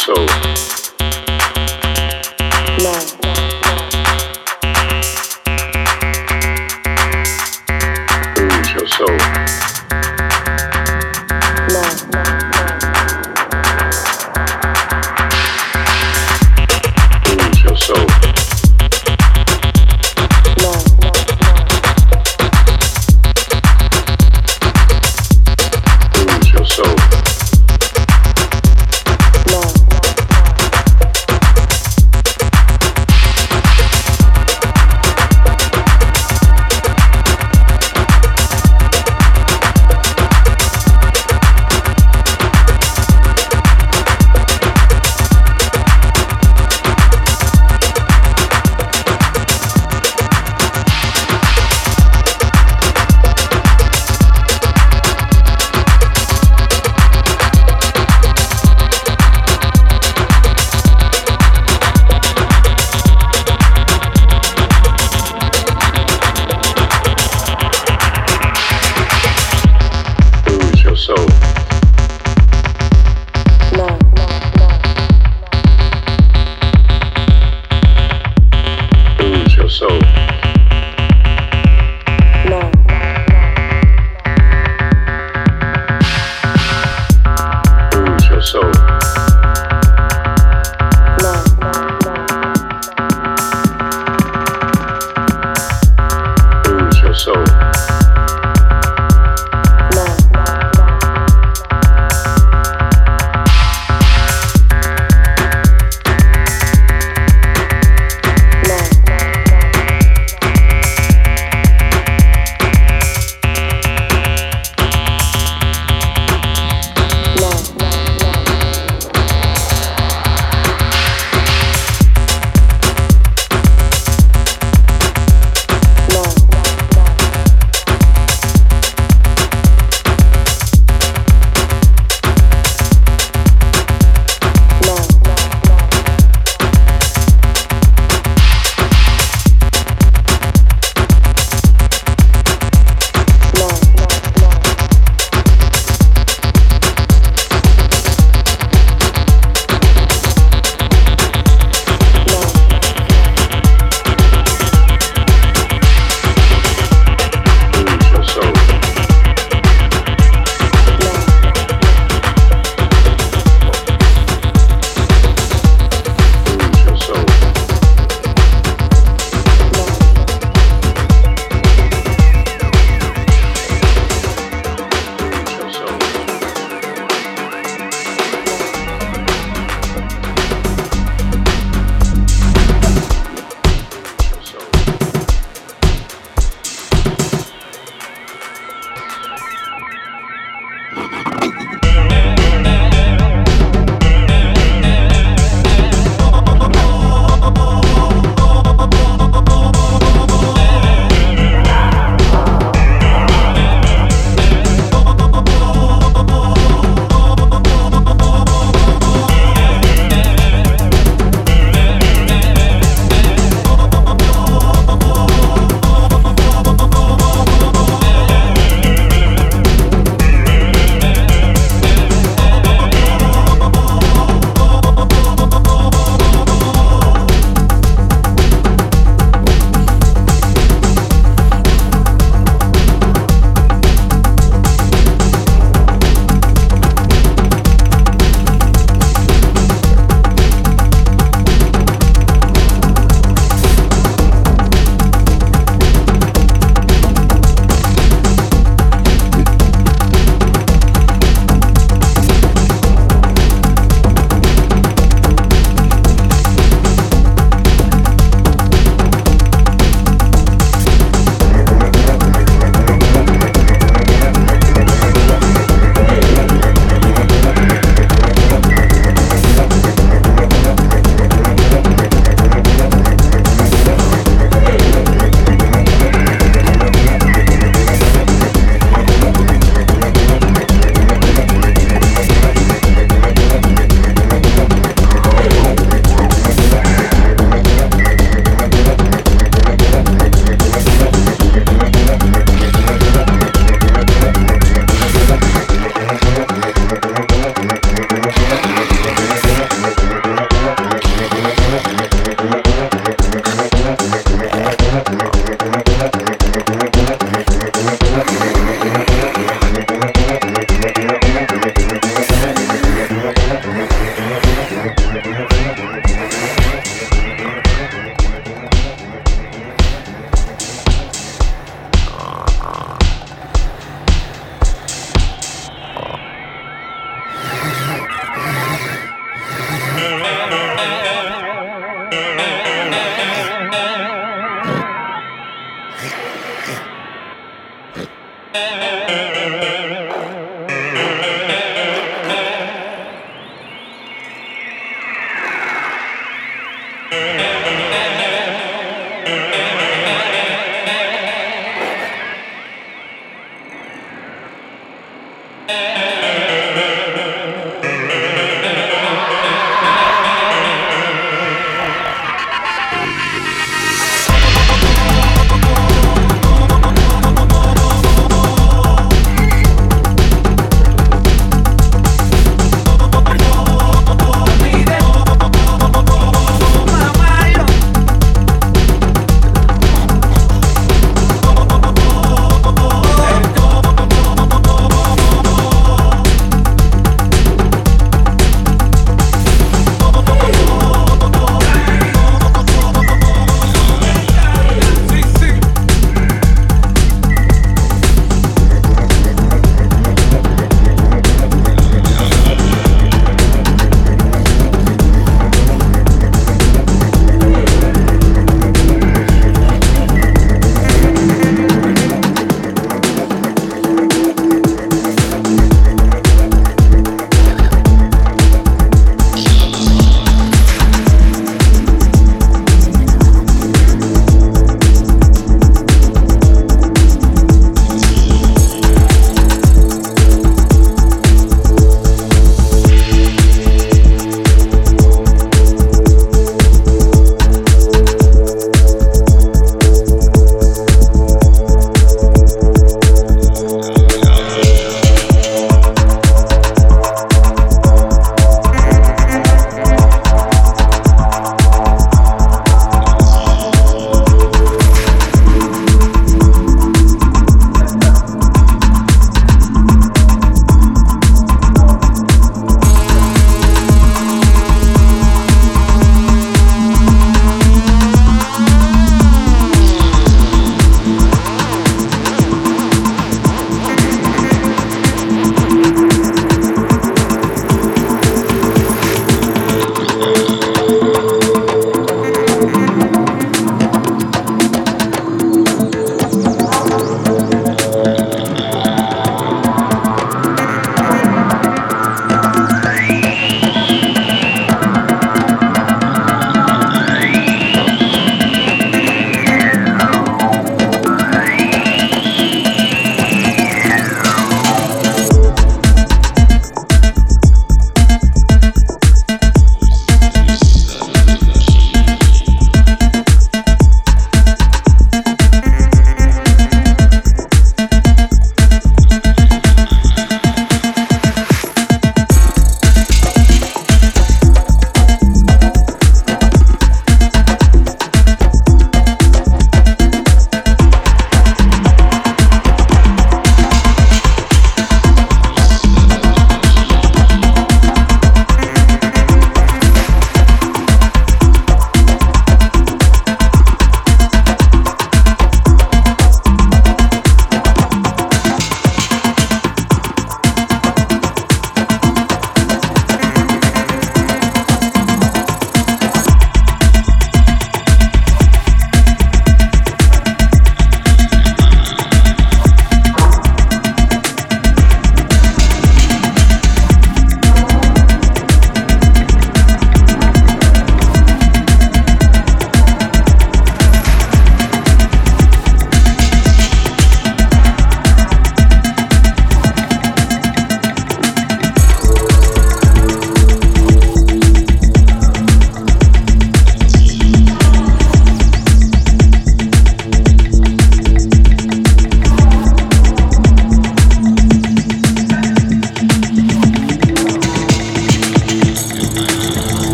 soul. Love. Lose your soul. Love. Lose your soul. Love. Lose your soul. Love.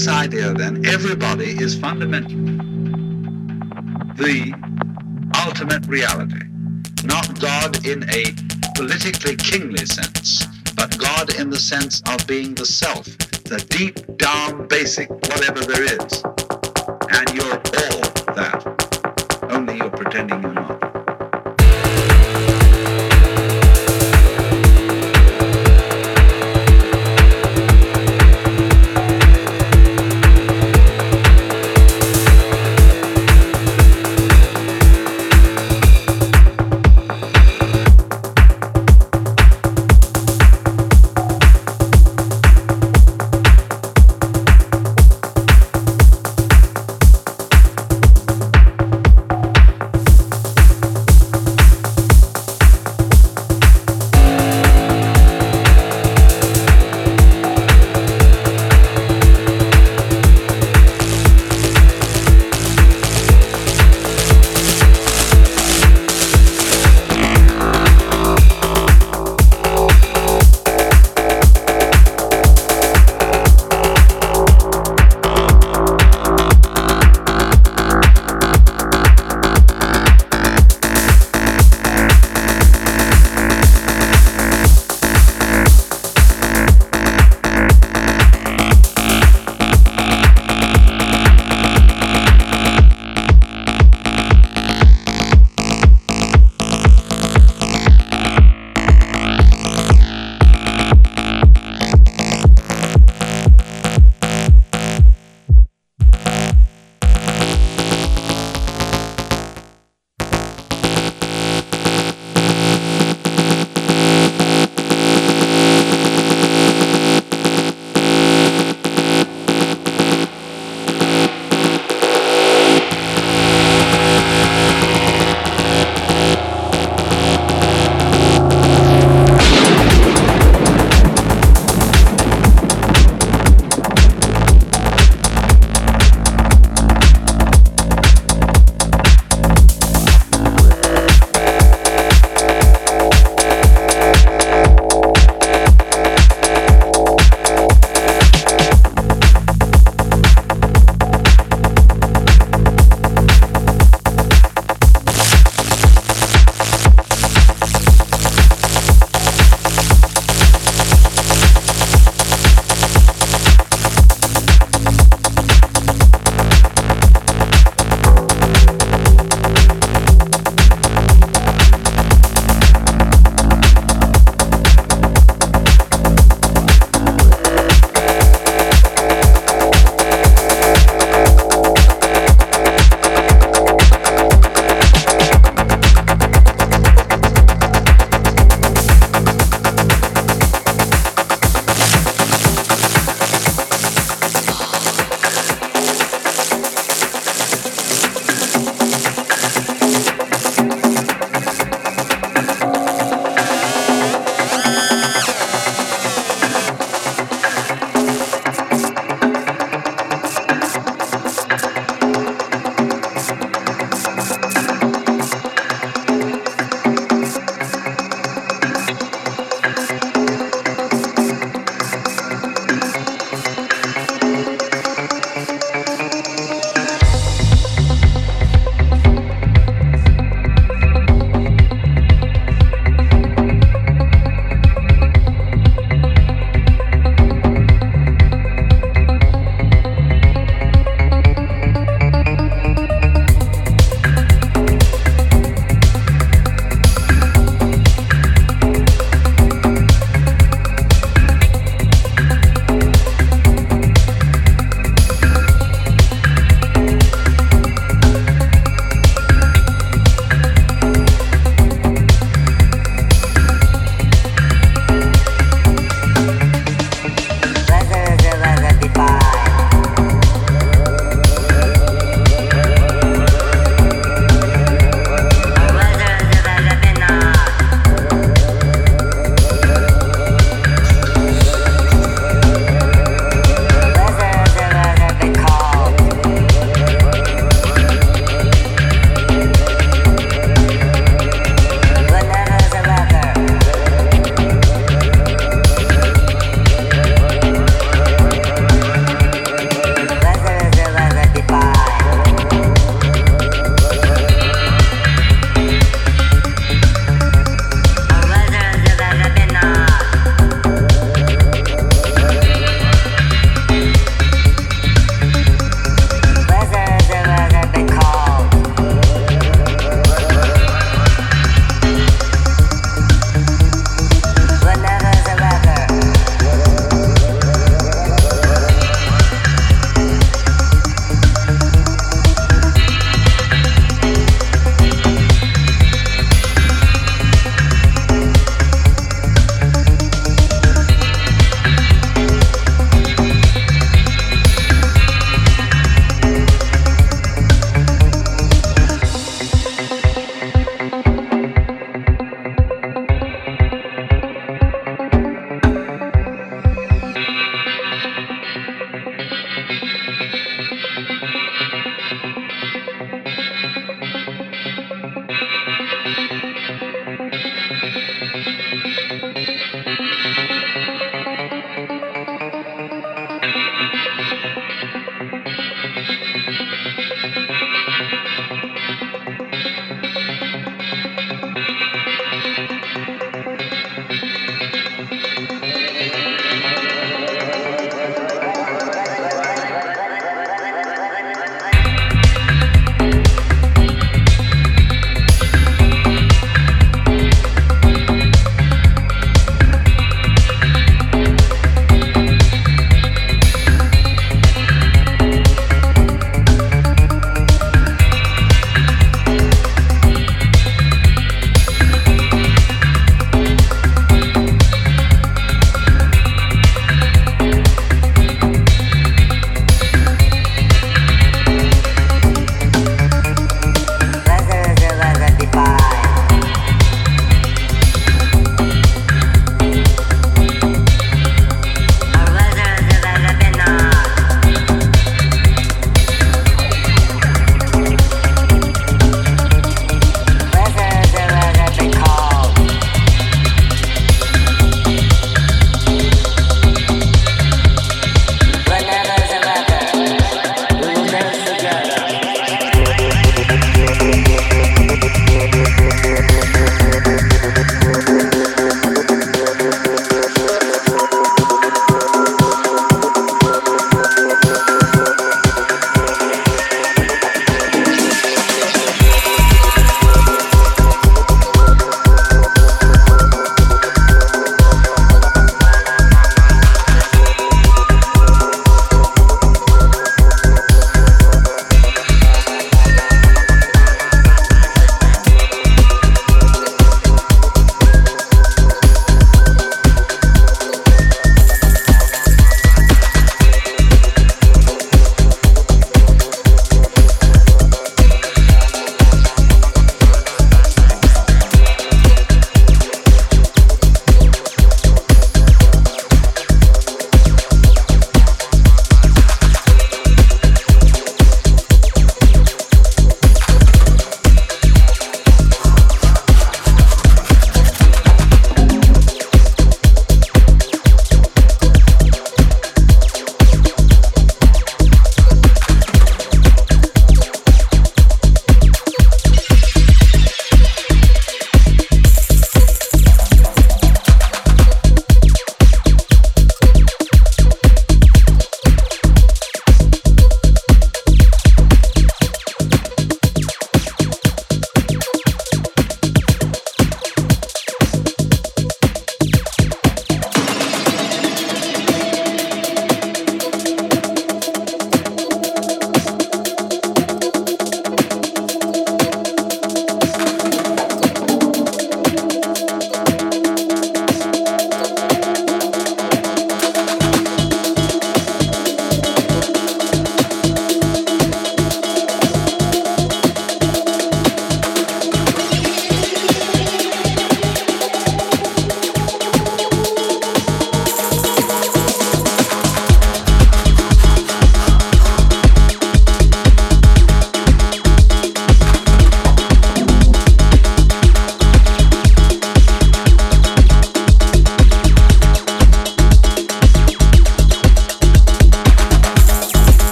this idea then, everybody is fundamental, the ultimate reality, not God in a politically kingly sense, but God in the sense of being the self, the deep down basic whatever there is, and you're all that, only you're pretending you're not.